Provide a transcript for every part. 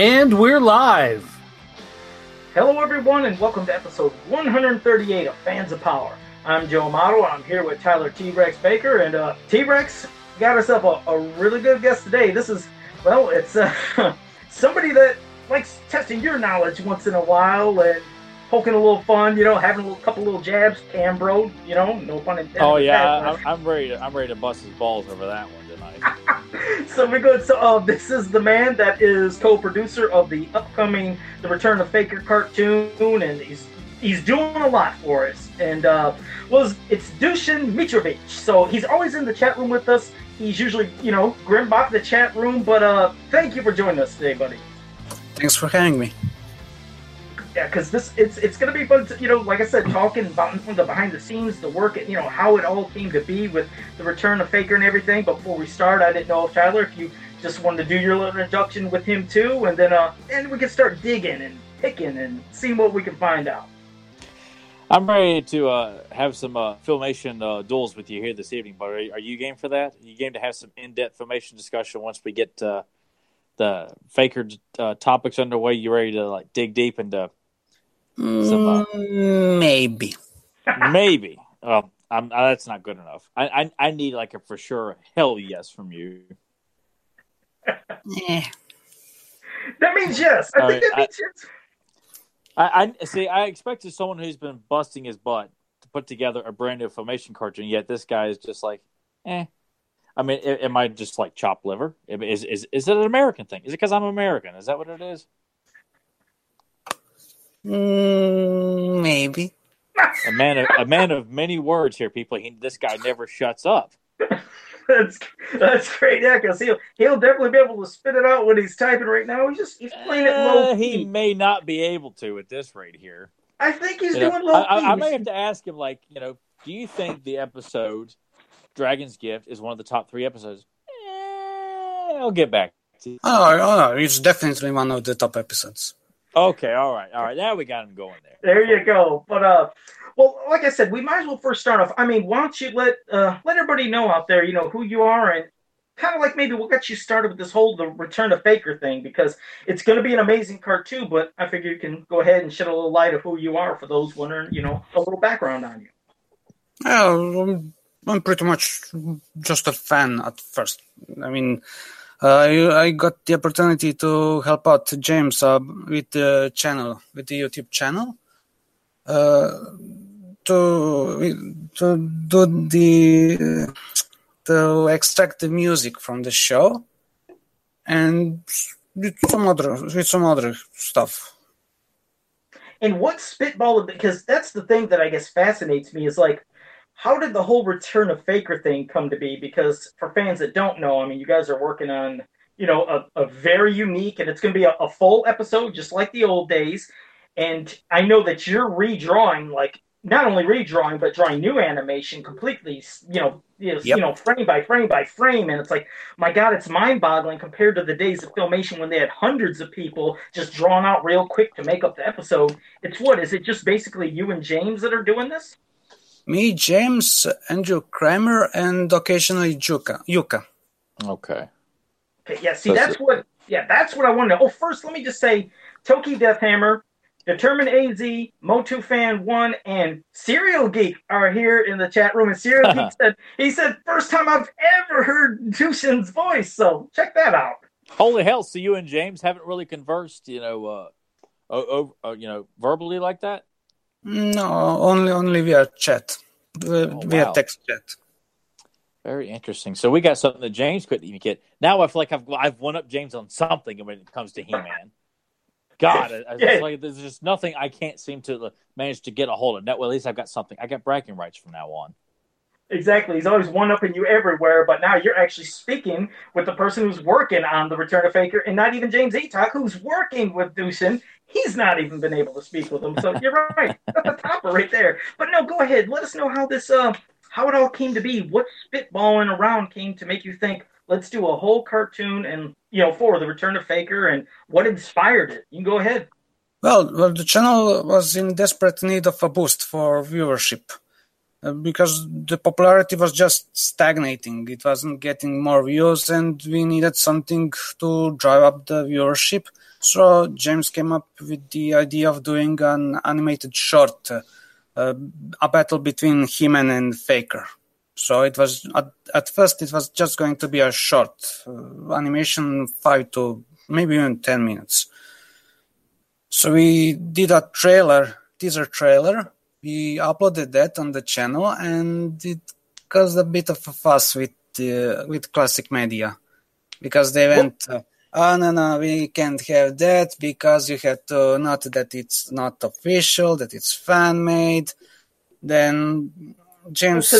And we're live! Hello everyone and welcome to episode 138 of Fans of Power. I'm Joe Amato, I'm here with Tyler T-Rex Baker, and T-Rex got herself a really good guest today. This is, well, it's somebody that likes testing your knowledge once in a while and poking a little fun, you know, having a couple little jabs, Cam-Bro, you know, no fun intended. Oh yeah, I'm ready to bust his balls over that one. So we're good. So this is the man that is co-producer of the upcoming The Return of Faker cartoon, and he's doing a lot for us. And it's Dušan Mitrović. So he's always in the chat room with us. He's usually, you know, grimbot the chat room. But thank you for joining us today, buddy. Thanks for having me. Yeah, because it's gonna be fun to, you know, like I said, talking about the behind the scenes, the work, and, you know, how it all came to be with The Return of Faker and everything. But before we start, I didn't know if Tyler, if you just wanted to do your little introduction with him too, and then we can start digging and picking and seeing what we can find out. I'm ready to have some Filmation duels with you here this evening, but are you game for that? Are you game to have some in-depth Filmation discussion once we get the Faker topics underway? You ready to like dig deep and Maybe. That's not good enough. I need like a for sure hell yes from you. Yeah. That means yes. I think that means yes. I expected someone who's been busting his butt to put together a brand new Filmation cartoon. Yet this guy is just like, eh. I mean, am I just like chopped liver? Is it an American thing? Is it because I'm American? Is that what it is? Maybe. A man of many words here, people. This guy never shuts up. That's great. Yeah, because he'll definitely be able to spit it out when he's typing right now. He's playing it low key. He may not be able to at this rate here. I think he's doing low key. I may have to ask him, like, you know, do you think the episode Dragon's Gift is one of the top 3 episodes? I'll get back to you. Oh, it's definitely one of the top episodes. Okay, all right. Now we got him going there. There you go. But like I said, we might as well first start off. I mean, why don't you let everybody know out there, you know, who you are, and kind of like maybe we'll get you started with this whole The Return of Faker thing, because it's going to be an amazing cartoon. But I figure you can go ahead and shed a little light of who you are for those wondering, you know, a little background on you. Well, I'm pretty much just a fan at first. I mean, I got the opportunity to help out James with the channel, with the YouTube channel, to do to extract the music from the show, and with some other stuff. And what spitball? Because that's the thing that I guess fascinates me is like, how did the whole Return of Faker thing come to be? Because for fans that don't know, I mean, you guys are working on, you know, a very unique, and it's going to be a full episode, just like the old days. And I know that you're redrawing, like, not only redrawing, but drawing new animation completely, you know, frame by frame by frame. And it's like, my God, it's mind-boggling compared to the days of Filmation when they had hundreds of people just drawn out real quick to make up the episode. Is it just basically you and James that are doing this? Me, James, Andrew Kramer, and occasionally Yuka. Okay. Yeah. See, that's what I wanted to. Oh, first, let me just say, Toki Deathhammer, Determined AZ, Motu Fan 1, and Serial Geek are here in the chat room. And Serial Geek said, first time I've ever heard Dušan's voice. So check that out. Holy hell! So you and James haven't really conversed, you know, verbally like that. No, only via chat, via text chat. Very interesting. So we got something that James couldn't even get. Now I feel like I've one up James on something when it comes to He-Man. God, it's like there's just nothing I can't seem to manage to get a hold of. Well, at least I've got something. I got bragging rights from now on. Exactly. He's always one-upping you everywhere, but now you're actually speaking with the person who's working on The Return of Faker, and not even James Eatock, who's working with Dušan. He's not even been able to speak with him, so you're right. That's the topper right there. But no, go ahead. Let us know how this, how it all came to be. What spitballing around came to make you think, let's do a whole cartoon and, you know, for The Return of Faker, and what inspired it? You can go ahead. Well, the channel was in desperate need of a boost for viewership. because the popularity was just stagnating. It wasn't getting more views, and we needed something to drive up the viewership. So James came up with the idea of doing an animated short, a battle between He-Man and Faker. So it was at first it was just going to be a short animation, 5 to maybe even 10 minutes. So we did a teaser trailer. We uploaded that on the channel, and it caused a bit of a fuss with classic media, because they went, oh, no, we can't have that because you have to note that it's not official, that it's fan-made. Then James... So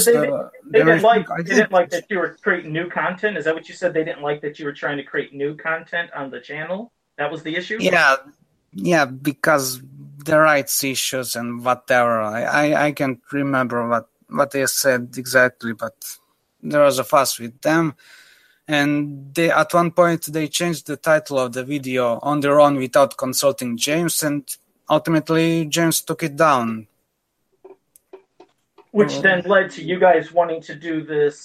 they didn't like that you were creating new content? Is that what you said? They didn't like that you were trying to create new content on the channel? That was the issue? Yeah, because... the rights issues and whatever. I can't remember what they said exactly, but there was a fuss with them. And they, at one point, they changed the title of the video on their own without consulting James, and ultimately James took it down. Which then led to you guys wanting to do this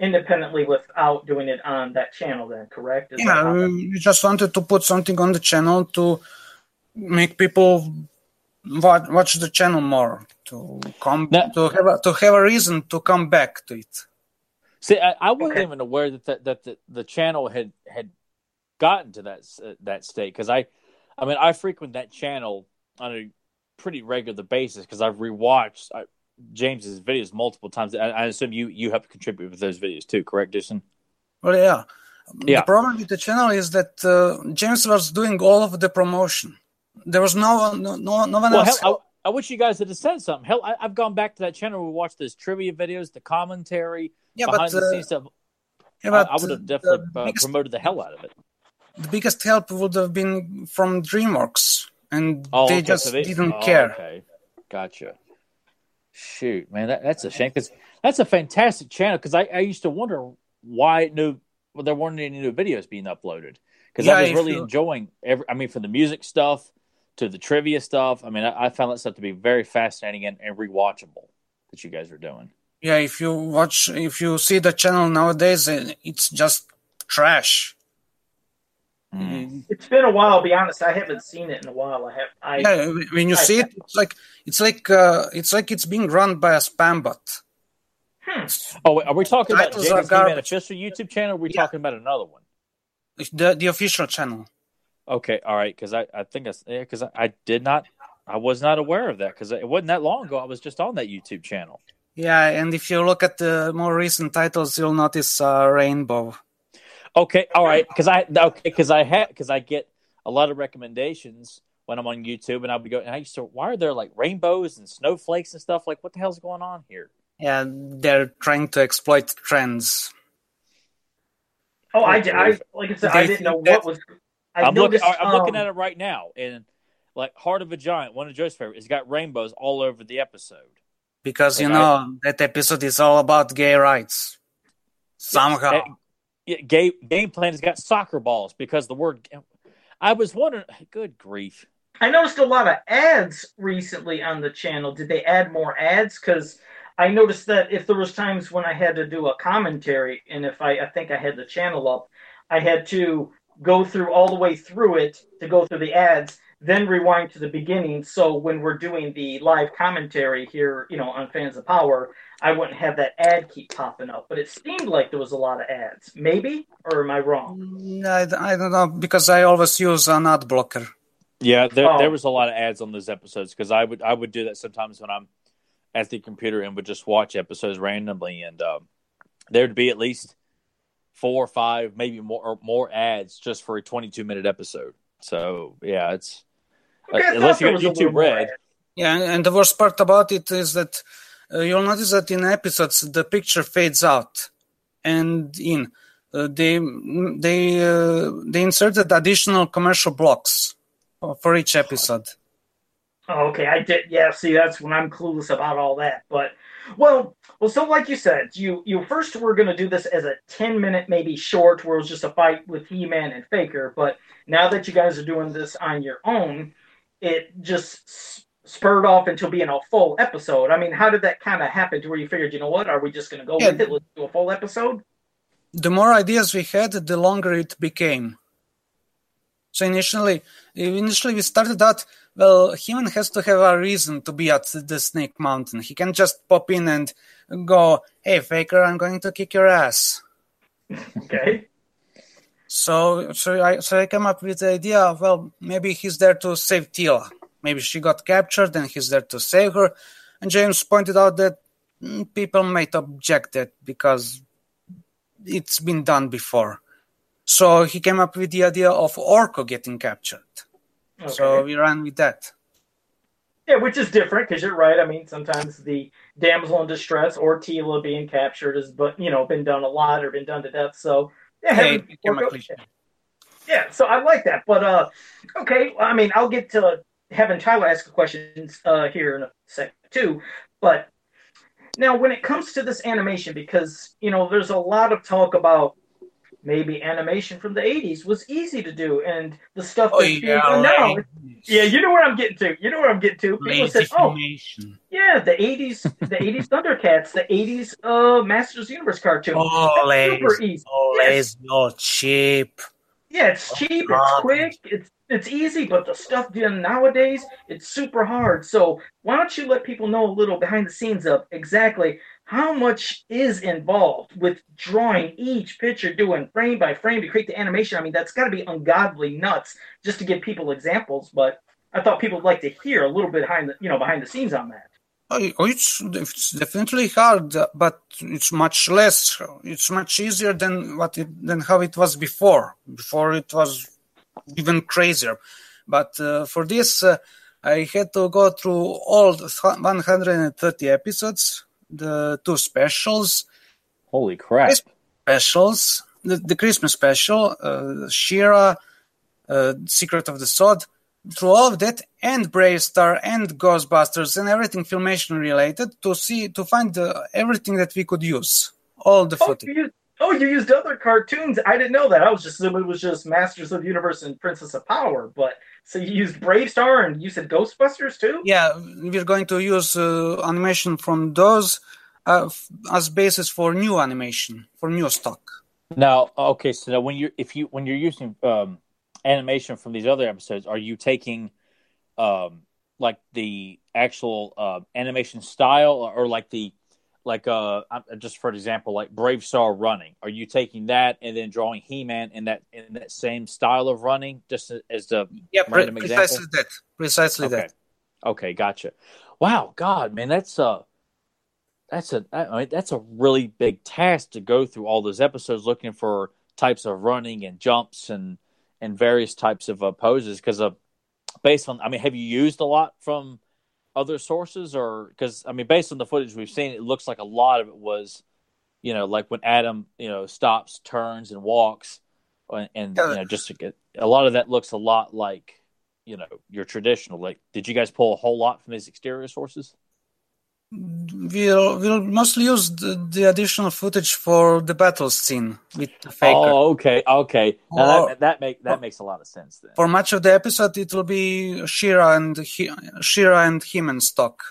independently without doing it on that channel then, correct? We just wanted to put something on the channel to make people watch the channel more, to have a reason to come back to it. See, I wasn't even aware that the channel had gotten to that state, because I mean I frequent that channel on a pretty regular basis, because I've rewatched James's videos multiple times. I assume you helped contribute with those videos too, correct, Dušan? Well, yeah. The problem with the channel is that James was doing all of the promotion. There was no one else. Hell, I wish you guys had said something. Hell, I've gone back to that channel. We watched those trivia videos, the commentary, behind-the-scenes stuff. Yeah, but I would have definitely promoted the hell out of it. The biggest help would have been from DreamWorks, and they just didn't care. Okay. Gotcha. Shoot, man, that's a shame. Cause that's a fantastic channel, because I used to wonder why there weren't any new videos being uploaded. Because I was really enjoying from the music stuff to the trivia stuff. I mean, I found that stuff to be very fascinating and rewatchable that you guys are doing. Yeah, if you see the channel nowadays, it's just trash. Mm. It's been a while, to be honest. I haven't seen it in a while. When you see it, it's like it's being run by a spam bot. Hmm. Oh, are we talking about James He-Man official YouTube channel? Or are we talking about another one? The official channel. Okay, all right, because I was not aware of that, because it wasn't that long ago. I was just on that YouTube channel. Yeah, and if you look at the more recent titles, you'll notice Rainbow. Okay, all right, because I get a lot of recommendations when I'm on YouTube, and I'll be going, why are there like rainbows and snowflakes and stuff? Like, what the hell's going on here? Yeah, they're trying to exploit trends. Oh, I didn't know what was... I'm looking at it right now, and like Heart of a Giant, one of Joe's favorite, it's got rainbows all over the episode. Because, that episode is all about gay rights. Somehow. Game Plan has got soccer balls, because the word... I was wondering... Good grief. I noticed a lot of ads recently on the channel. Did they add more ads? Because... I noticed that if there was times when I had to do a commentary, and if I think I had the channel up, I had to go through all the way through it to go through the ads, then rewind to the beginning. So when we're doing the live commentary here, on Fans of Power, I wouldn't have that ad keep popping up. But it seemed like there was a lot of ads. Maybe? Or am I wrong? I don't know, because I always use an ad blocker. Yeah, there was a lot of ads on those episodes, because I would do that sometimes when I'm at the computer and would just watch episodes randomly, and there'd be at least 4 or 5, maybe more ads just for a 22-minute episode. So yeah, it's unless you got YouTube Red. Yeah, and the worst part about it is that you'll notice that in episodes the picture fades out, and in they inserted additional commercial blocks for each episode. Oh, okay, I did. Yeah, see, that's when I'm clueless about all that. But, well, so like you said, you first were going to do this as a 10-minute maybe short where it was just a fight with He-Man and Faker. But now that you guys are doing this on your own, it just spurred off until being a full episode. I mean, how did that kind of happen to where you figured, you know what, are we just going to go with it? Let's do a full episode? The more ideas we had, the longer it became. So initially we started out, well, He-Man has to have a reason to be at the Snake Mountain. He can just pop in and go, hey, Faker, I'm going to kick your ass. Okay. So I came up with the idea of, well, maybe he's there to save Teela. Maybe she got captured and he's there to save her. And James pointed out that people might object it because it's been done before. So he came up with the idea of Orko getting captured. Okay. So we ran with that. Yeah, which is different because you're right. I mean, sometimes the damsel in distress or Teela being captured has, been done a lot or been done to death. So so I like that. But okay, I mean, I'll get to having Tyler ask questions here in a sec too. But now, when it comes to this animation, because there's a lot of talk about. Maybe animation from the 80s was easy to do, and the stuff now. Yeah, you know where I'm getting to. People said, the 80s, the 80s Thundercats, the 80s Masters of the Universe cartoon. Always not cheap. Yeah, it's cheap, it's quick, it's easy, but the stuff done nowadays, it's super hard. So why don't you let people know a little behind the scenes of exactly how much is involved with drawing each picture, doing frame by frame to create the animation? I mean, that's got to be ungodly nuts, just to give people examples. But I thought people would like to hear a little bit behind the scenes on that. It's definitely hard, but it's much less. It's much easier than how it was before. Before it was even crazier. But for this, I had to go through all 130 episodes. The two specials. Holy crap. Specials. The Christmas special, She-Ra, Secret of the Sword. Through all of that, and BraveStarr, and Ghostbusters, and everything Filmation related, to find everything that we could use. All the footage. You used other cartoons. I didn't know that. I was just assuming it was just Masters of the Universe and Princess of Power. But so you used BraveStarr and you said Ghostbusters too? Yeah, we're going to use animation from those as basis for new animation, for new stock. Now, okay, so now when you're using animation from these other episodes, are you taking like the actual animation style or like the? Like, just for example, like BraveStarr running. Are you taking that and then drawing He-Man in that same style of running, just as the random example? Precisely that. Okay, gotcha. Wow, God, man, that's a really big task to go through all those episodes looking for types of running and jumps and various types of poses. Because have you used a lot from other sources? Or because based on the footage we've seen, it looks like a lot of it was like when Adam stops, turns and walks a lot of that looks a lot like your traditional. Like, did you guys pull a whole lot from these exterior sources? We'll mostly use the additional footage for the battle scene with the Faker. Oh, okay. Now that makes a lot of sense then. For much of the episode, it will be She-Ra and He-Man stock.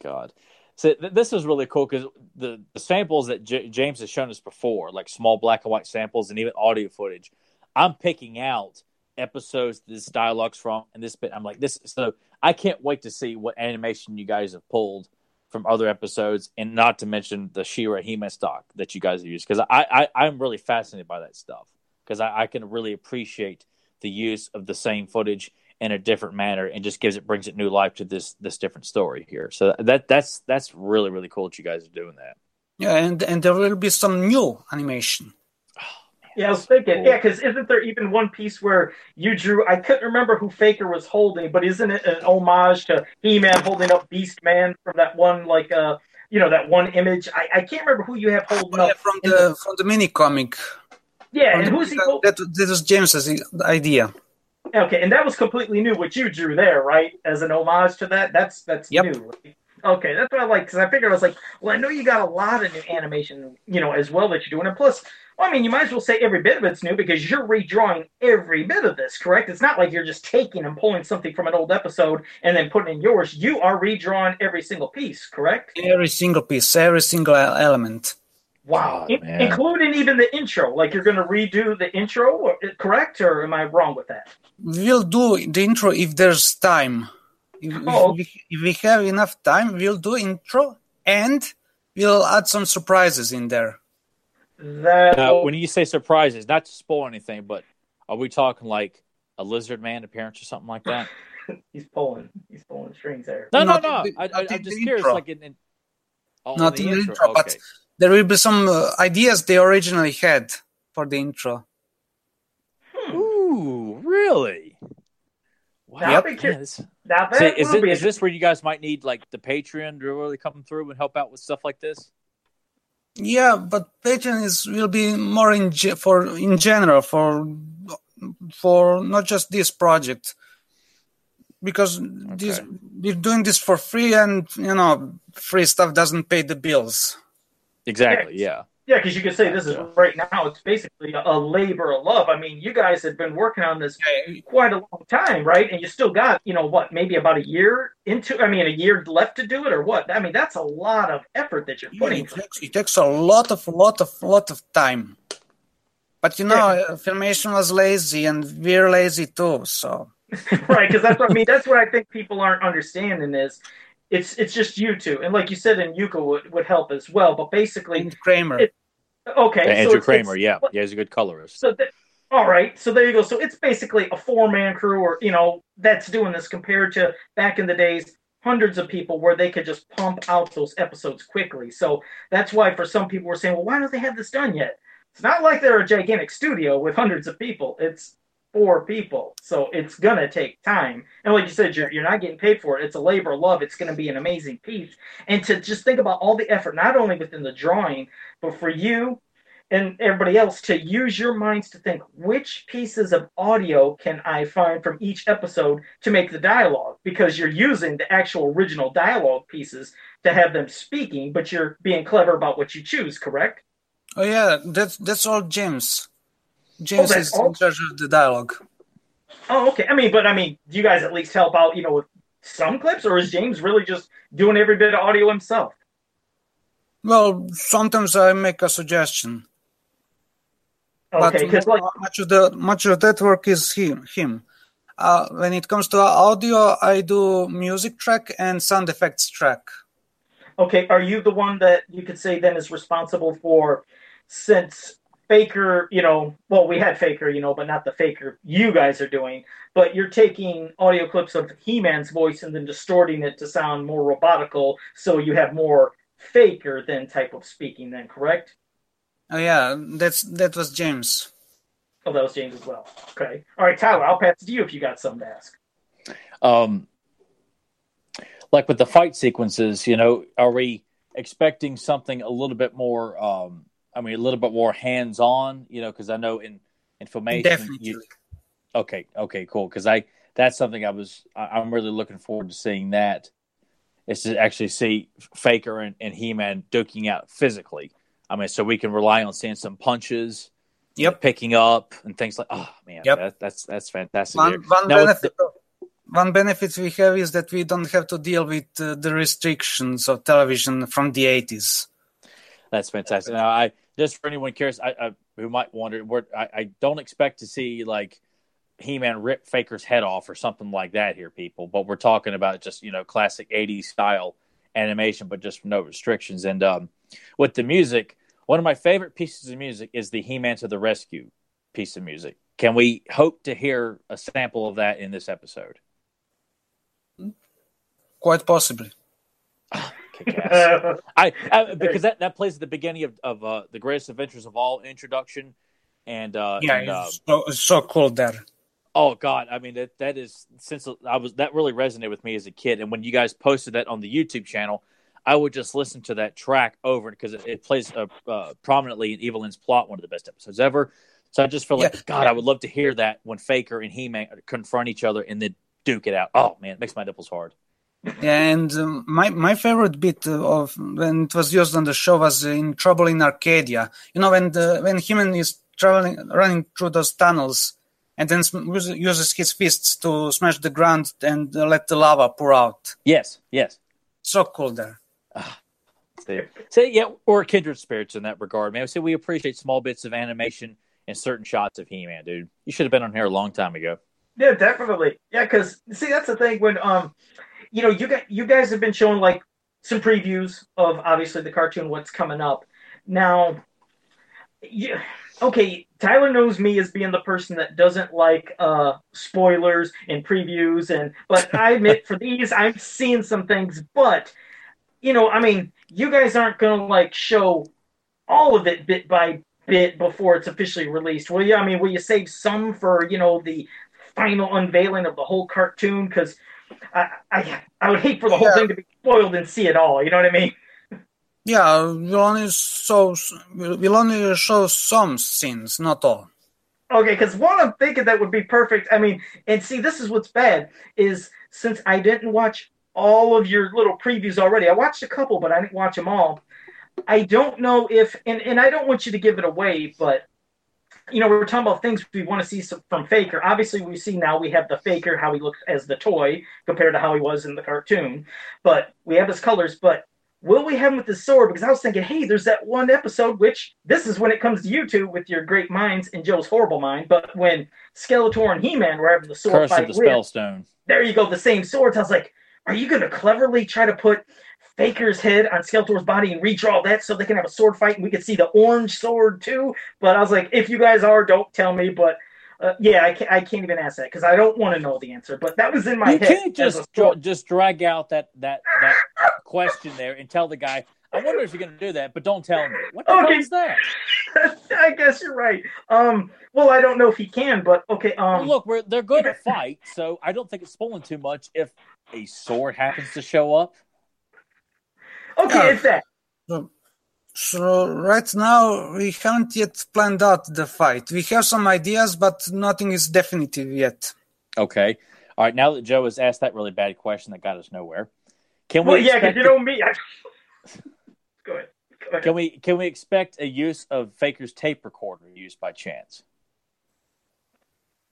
God, so this is really cool because the samples that James has shown us before, like small black and white samples and even audio footage, I'm picking out episodes this dialogue's from, and this bit I'm like this. So I can't wait to see what animation you guys have pulled from other episodes, and not to mention the She-Ra He-Man stock that you guys have used, because I'm really fascinated by that stuff, because I can really appreciate the use of the same footage in a different manner, and just brings it new life to this different story here. So that's really, really cool that you guys are doing that. Yeah, and there will be some new animation. Yeah, I was thinking, cool. Yeah, because isn't there even one piece where you drew, I couldn't remember who Faker was holding, but isn't it an homage to He-Man holding up Beastman from that one, like, that one image? I can't remember who you have holding up. From the mini-comic. Yeah, from who's he holding? That was James's idea. Okay, and that was completely new, what you drew there, right? As an homage to that? That's new, right? Okay, that's what I like, because I figured, I was like, well, I know you got a lot of new animation, you know, as well that you're doing, and plus, well, I mean, you might as well say every bit of it's new, because you're redrawing every bit of this, correct? It's not like you're just taking and pulling something from an old episode and then putting in yours. You are redrawing every single piece, correct? Every single piece, every single element. Wow. Oh, including even the intro. Like, you're going to redo the intro, correct? Or am I wrong with that? We'll do the intro if there's time. If we have enough time, we'll do intro and we'll add some surprises in there. When you say surprises, not to spoil anything, but are we talking like a Lizard Man appearance or something like that? He's pulling strings there. No. I'm just curious. Like not in the intro, okay. But there will be some ideas they originally had for the intro. Ooh, really? Wow. Yep. Is this where you guys might need like the Patreon to really come through and help out with stuff like this? Yeah, but Patreon will be more in general for not just this project, because we're doing this for free, and you know, free stuff doesn't pay the bills. Exactly. Yeah. Yeah, because you could say this is right now. It's basically a labor of love. I mean, you guys have been working on this quite a long time, right? And you still got, you know, what, maybe about a year left to do it, or what? I mean, that's a lot of effort that you're putting. It takes a lot of time. But you know, Filmation was lazy, and we're lazy too. So right, because that's what I mean. That's what I think people aren't understanding is. It's just you two, and like you said, and Yuka would help as well. But basically, Andrew Kramer, yeah, he's a good colorist. So, all right, so there you go. So it's basically a 4-man crew, or you know, that's doing this compared to back in the days, hundreds of people where they could just pump out those episodes quickly. So that's why for some people were saying, well, why don't they have this done yet? It's not like they're a gigantic studio with hundreds of people. It's 4 people, so it's gonna take time, and like you said, you're not getting paid for it. It's a labor of love. It's gonna be an amazing piece, and to just think about all the effort, not only within the drawing, but for you and everybody else to use your minds to think which pieces of audio can I find from each episode to make the dialogue, because you're using the actual original dialogue pieces to have them speaking, but you're being clever about what you choose, correct? Oh yeah, that's all James. James is in charge of the dialogue. Oh, okay. I mean, do you guys at least help out, you know, with some clips, or is James really just doing every bit of audio himself? Well, sometimes I make a suggestion. Okay, but much of that work is him. When it comes to audio, I do music track and sound effects track. Okay, are you the one that you could say then is responsible for, since Faker, you know, well, we had Faker, you know, but not the Faker you guys are doing, but you're taking audio clips of He-Man's voice and then distorting it to sound more robotical, so you have more Faker than type of speaking then, correct? Oh, yeah, that was James. Oh, that was James as well. Okay. All right, Tyler, I'll pass it to you if you got something to ask. Like with the fight sequences, you know, are we expecting something a little bit more... a little bit more hands-on, you know, because I know in Filmation... Definitely. Okay, cool, because that's something I'm really looking forward to seeing that, is to actually see Faker and He-Man duking out physically. I mean, so we can rely on seeing some punches, picking up, and things like... Oh, man, that's fantastic. One benefit we have is that we don't have to deal with the restrictions of television from the 80s. That's fantastic. Now, just for anyone curious who might wonder, I don't expect to see like He-Man rip Faker's head off or something like that here, people. But we're talking about just, you know, classic 80s style animation, but just no restrictions. And with the music, one of my favorite pieces of music is the He-Man to the Rescue piece of music. Can we hope to hear a sample of that in this episode? Quite possibly. Because that plays at the beginning of The Greatest Adventures of All introduction, so cool that. Oh God, I mean that is, since that really resonated with me as a kid, and when you guys posted that on the YouTube channel, I would just listen to that track over because it plays prominently in Evelyn's Plot, one of the best episodes ever. So I just feel like God, I would love to hear that when Faker and He-Man confront each other and then duke it out. Oh man, it makes my nipples hard. And my favorite bit of when it was used on the show was in Trouble in Arcadia. You know, when He-Man is running through those tunnels and then uses his fists to smash the ground and let the lava pour out. Yes, yes. So cool there. So, yeah, or kindred spirits in that regard, man. So we appreciate small bits of animation and certain shots of He-Man, dude. You should have been on here a long time ago. Yeah, definitely. Yeah, because, see, that's the thing when... You know, you guys have been showing, like, some previews of, obviously, the cartoon, what's coming up. Now, okay, Tyler knows me as being the person that doesn't like spoilers and previews, but I admit, for these, I'm seeing some things. But, you know, I mean, you guys aren't going to, like, show all of it bit by bit before it's officially released, will you? I mean, will you save some for, you know, the final unveiling of the whole cartoon? Because... I would hate for the whole thing to be spoiled and see it all. You know what I mean? Yeah, we'll only show some scenes, not all. Okay, because what I'm thinking that would be perfect. I mean, and see, this is what's bad is since I didn't watch all of your little previews already. I watched a couple, but I didn't watch them all. I don't know if, and I don't want you to give it away, but. You know, we're talking about things we want to see from Faker. Obviously, we see now we have the Faker, how he looks as the toy compared to how he was in the cartoon. But we have his colors. But will we have him with his sword? Because I was thinking, hey, there's that one episode, which this is when it comes to you two with your great minds and Joe's horrible mind. But when Skeletor and He-Man were having the sword Curse fight of the Spellstone. There you go, the same swords. I was like, are you going to cleverly try to put Faker's head on Skeletor's body and redraw that so they can have a sword fight and we can see the orange sword too? But I was like, if you guys are, don't tell me. But yeah, I can't even ask that because I don't want to know the answer. But that was in my head. You can't just drag out that question there and tell the guy, I wonder if you're going to do that, but don't tell me. What the hell is that? I guess you're right. Well, I don't know if he can, but okay. Well, look, they're going to fight, so I don't think it's spoiling too much if a sword happens to show up. Okay, it's that. So right now, we haven't yet planned out the fight. We have some ideas, but nothing is definitive yet. Okay. All right, now that Joe has asked that really bad question that got us nowhere, can we expect... because you know me. Go ahead. Can we expect a use of Faker's tape recorder used by chance?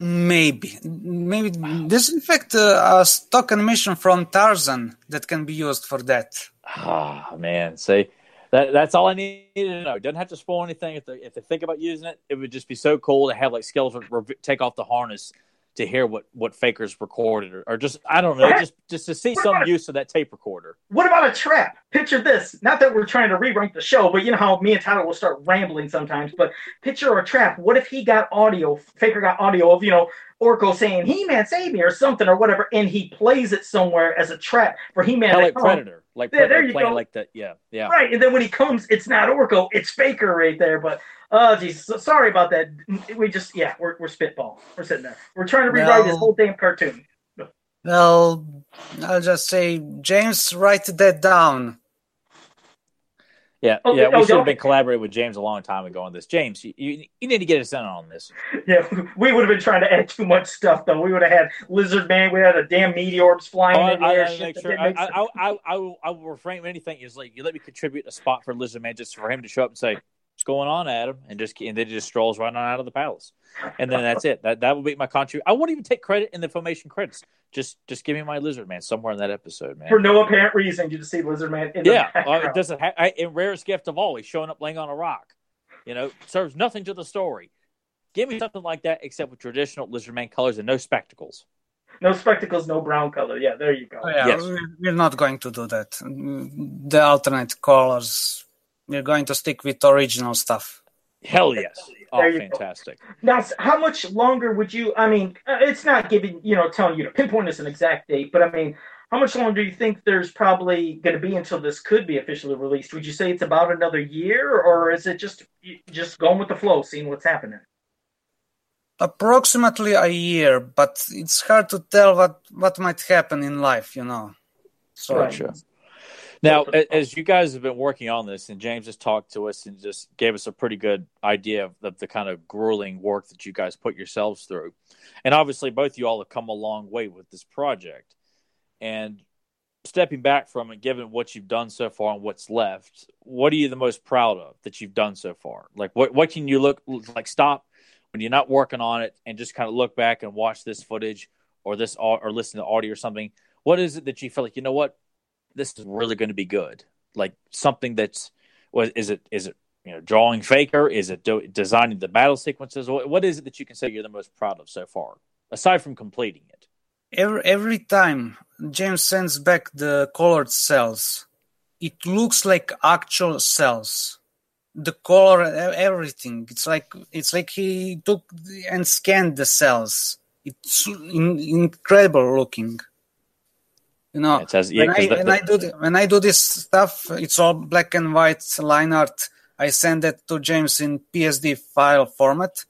Maybe. Wow. There's, in fact, a stock animation from Tarzan that can be used for that. Ah, oh, man. See, that's all I need to know. Doesn't have to spoil anything. If they think about using it, it would just be so cool to have, like, Skeletor take off the harness to hear what Faker's recorded or just, I don't know, just to see some use of that tape recorder. What about a trap? Picture this. Not that we're trying to re-rank the show, but you know how me and Tyler will start rambling sometimes, but picture a trap. What if Faker got audio of, you know, Orko saying, He-Man, save me, or something, or whatever, and he plays it somewhere as a trap for He-Man. Like Predator. Like Predator, there you go. Like that. Yeah, yeah. Right, and then when he comes, it's not Orko, it's Faker right there, but... Oh, geez. Sorry about that. We just, we're spitballing. We're sitting there. We're trying to rewrite this whole damn cartoon. Well, I'll just say, James, write that down. Yeah, we should have been collaborating with James a long time ago on this. James, you need to get us in on this. Yeah, we would have been trying to add too much stuff, though. We would have had Lizard Man. We had a damn meteor orbs flying in the air. I will refrain from anything. It's like, you let me contribute a spot for Lizard Man just for him to show up and say, what's going on, Adam? And then he just strolls right on out of the palace. And then that's it. That will be my contribution. I won't even take credit in the Filmation credits. Just give me my Lizard Man somewhere in that episode, man. For no apparent reason, you just see Lizard Man in the background. It doesn't have. And rarest gift of all, he's showing up laying on a rock. You know, serves nothing to the story. Give me something like that, except with traditional Lizard Man colors and no spectacles. No spectacles, no brown color. Yeah, there you go. Oh, yeah, yes. We're not going to do that. The alternate colors... You're going to stick with original stuff. Hell yes. Oh, fantastic. Go. Now, how much longer would you, I mean, it's not giving, you know, telling you to pinpoint us an exact date, but I mean, how much longer do you think there's probably going to be until this could be officially released? Would you say it's about another year, or is it just going with the flow, seeing what's happening? Approximately a year, but it's hard to tell what might happen in life, you know. So, right. Sure. Now, as you guys have been working on this, and James just talked to us and just gave us a pretty good idea of the kind of grueling work that you guys put yourselves through, and obviously both you all have come a long way with this project, and stepping back from it, given what you've done so far and what's left, what are you the most proud of that you've done so far? Like, what can you look like? Stop when you're not working on it and just kind of look back and watch this footage or this or listen to audio or something. What is it that you feel like, you know what, this is really going to be good? Like something that's, what is it? Is it, you know, drawing Faker? Is it designing the battle sequences? What is it that you can say you're the most proud of so far, aside from completing it? Every time James sends back the colored cells, it looks like actual cells. The color, everything. It's like he took and scanned the cells. It's incredible looking. You know, it has, yeah, when I do this stuff, it's all black and white line art. I send it to James in PSD file format.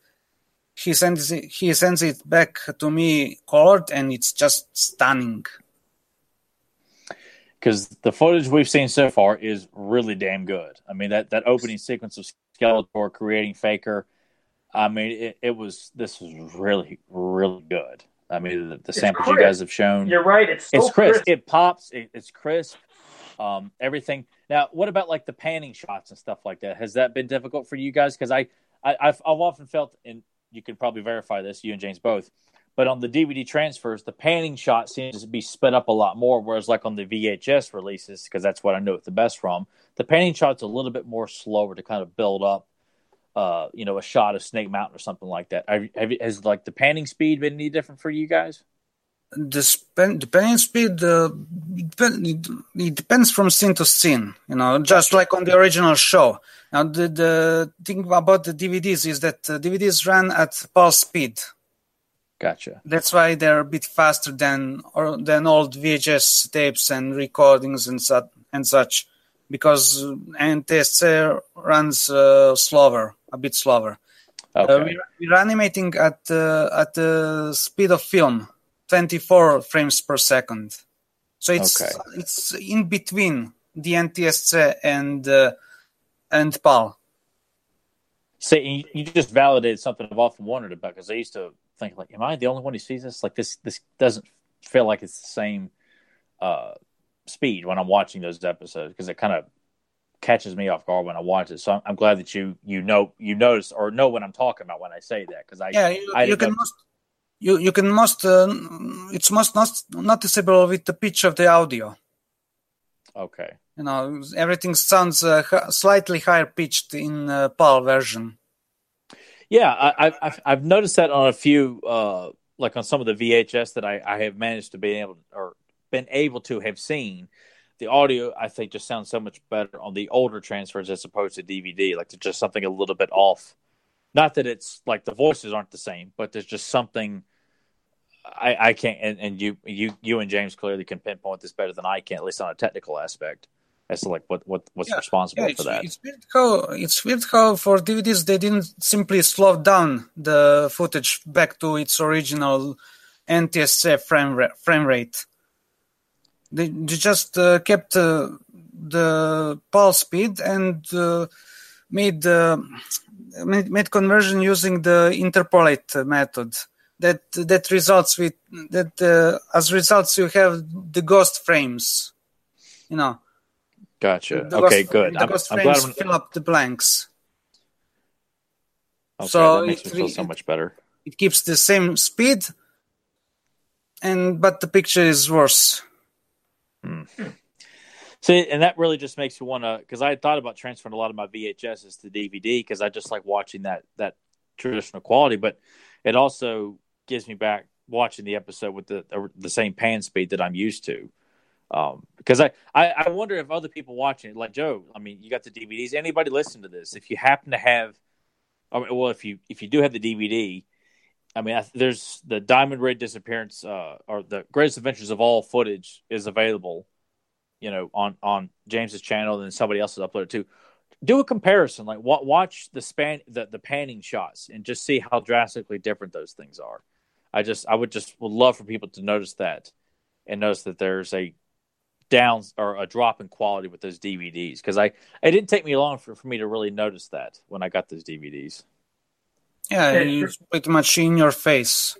He sends it back to me colored, and it's just stunning. Because the footage we've seen so far is really damn good. I mean, that opening sequence of Skeletor creating Faker, I mean, this was really, really good. I mean, the samples you guys have shown. You're right. It's crisp. It pops. It's crisp. Everything. Now, what about like the panning shots and stuff like that? Has that been difficult for you guys? Because I've often felt, and you can probably verify this, you and James both, but on the DVD transfers, the panning shot seems to be sped up a lot more, whereas like on the VHS releases, because that's what I know it the best from, the panning shot's a little bit more slower to kind of build up, a shot of Snake Mountain or something like that. Has like the panning speed been any different for you guys? The panning speed, it depends from scene to scene, you know, just like on the original show. Now, the thing about the DVDs is that DVDs run at pulse speed. Gotcha. That's why they're a bit faster than old VHS tapes and recordings and such, because NTSC runs slower, a bit slower. Okay. We're animating at the speed of film, 24 frames per second. So it's in between the NTSC and PAL. See, you just validated something I've often wondered about, because I used to think, like, am I the only one who sees this? Like, this doesn't feel like it's the same speed when I'm watching those episodes, because it kind of catches me off guard when I watch it. So I'm glad that you notice or know what I'm talking about when I say that, because it's most noticeable with the pitch of the audio. Okay. You know, everything sounds slightly higher pitched in PAL version. Yeah, I've noticed that on a few, like on some of the VHS that I have managed to have seen. The audio, I think, just sounds so much better on the older transfers as opposed to DVD. Like, there's just something a little bit off. Not that it's like the voices aren't the same, but there's just something I can't. And you and James clearly can pinpoint this better than I can, at least on a technical aspect. As to like what's responsible for that. It's weird how for DVDs they didn't simply slow down the footage back to its original NTSC frame rate. They just kept the PAL speed and made conversion using the interpolate method. As results you have the ghost frames, you know. Gotcha. Good. The ghost frames fill up the blanks. Okay, so that makes me feel so much better. It keeps the same speed, but the picture is worse. Hmm. See, and that really just makes you want to, because I had thought about transferring a lot of my VHSs to DVD because I just like watching that traditional quality, but it also gives me back watching the episode with the same pan speed that I'm used to. Because I wonder if other people watching it, like Joe, I mean, you got the DVDs. Anybody listening to this, if you happen to have, well, if you do have the DVD, I mean, there's the Diamond Red Disappearance or the Greatest Adventures of All footage is available, you know, on James's channel, and then somebody else has uploaded too. Do a comparison, like watch the panning shots, and just see how drastically different those things are. I would love for people to notice that, and notice that there's a downs or a drop in quality with those DVDs, because it didn't take me long for me to really notice that when I got those DVDs. Yeah, it's pretty much in your face.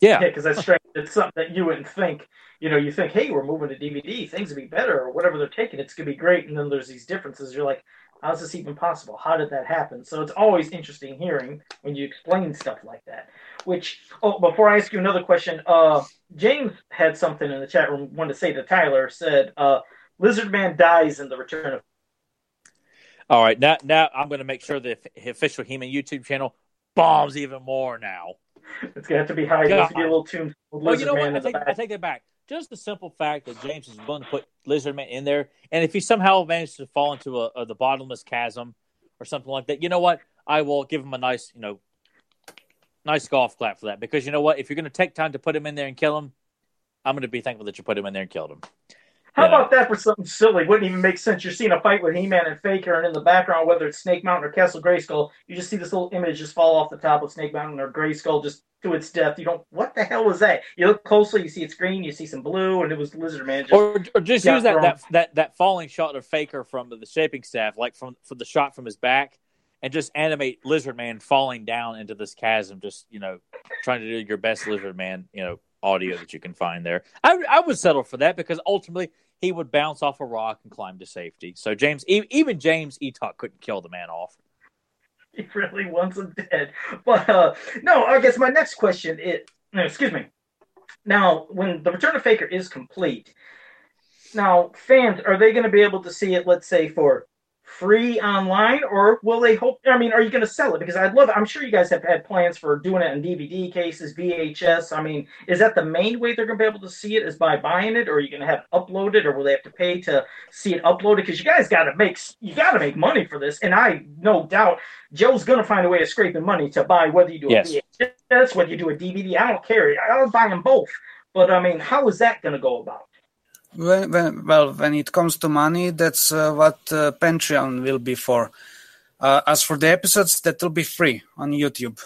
Yeah, because that's straight It's something that you wouldn't think. You know, you think, hey, we're moving to DVD, things will be better, or whatever they're taking, it's going to be great. And then there's these differences. You're like, how's this even possible? How did that happen? So it's always interesting hearing when you explain stuff like that. Which, oh, before I ask you another question, James had something in the chat room, wanted to say to Tyler, said, Lizard Man dies in The Return of... All right, now I'm going to make sure the official He-Man YouTube channel bombs even more now. It's going to have to be high. It's to be a little tuned. Well, you know what? I take that back. Just the simple fact that James is willing to put Lizard Man in there, and if he somehow manages to fall into the bottomless chasm or something like that, you know what? I will give him a nice, nice golf clap for that. Because you know what? If you're going to take time to put him in there and kill him, I'm going to be thankful that you put him in there and killed him. How about that for something silly? Wouldn't even make sense. You're seeing a fight with He-Man and Faker, and in the background, whether it's Snake Mountain or Castle Grayskull, you just see this little image just fall off the top of Snake Mountain or Grayskull just to its death. You don't, what the hell was that? You look closely, you see it's green, you see some blue, and it was Lizard Man. Just use that falling shot of Faker from the shaping staff, like from the shot from his back, and just animate Lizard Man falling down into this chasm, just, trying to do your best Lizard Man, audio that you can find there. I would settle for that because ultimately, he would bounce off a rock and climb to safety. So even James Eatock couldn't kill the man off. He really wants him dead. But no, I guess my next question is, now, when The Return of Faker is complete, now fans, are they going to be able to see it, let's say, for free online, or will they are you going to sell it? Because I'd love it. I'm sure you guys have had plans for doing it in DVD cases, VHS. I mean, is that the main way they're going to be able to see it is by buying it, or are you going to have it uploaded, or will they have to pay to see it uploaded? Because you guys got to make money for this, and I no doubt Joe's going to find a way of scraping money to buy whether you do a VHS, whether you do a DVD. I don't care. I'll buy them both. But I mean, how is that going to go about? When it comes to money, that's what Patreon will be for. As for the episodes, that will be free on YouTube.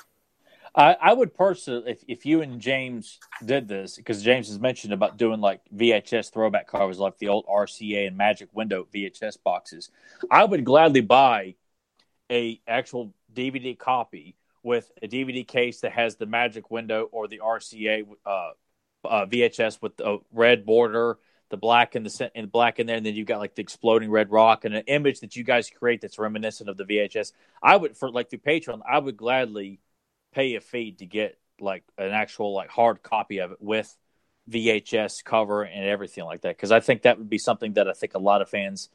I would personally, if you and James did this, because James has mentioned about doing like VHS throwback covers, like the old RCA and Magic Window VHS boxes, I would gladly buy a actual DVD copy with a DVD case that has the Magic Window or the RCA VHS with a red border, the black and black in there, and then you've got like the exploding red rock and an image that you guys create that's reminiscent of the VHS. I would, for like through Patreon, I would gladly pay a fee to get like an actual like hard copy of it with VHS cover and everything like that, because I think that would be something that I think a lot of fans,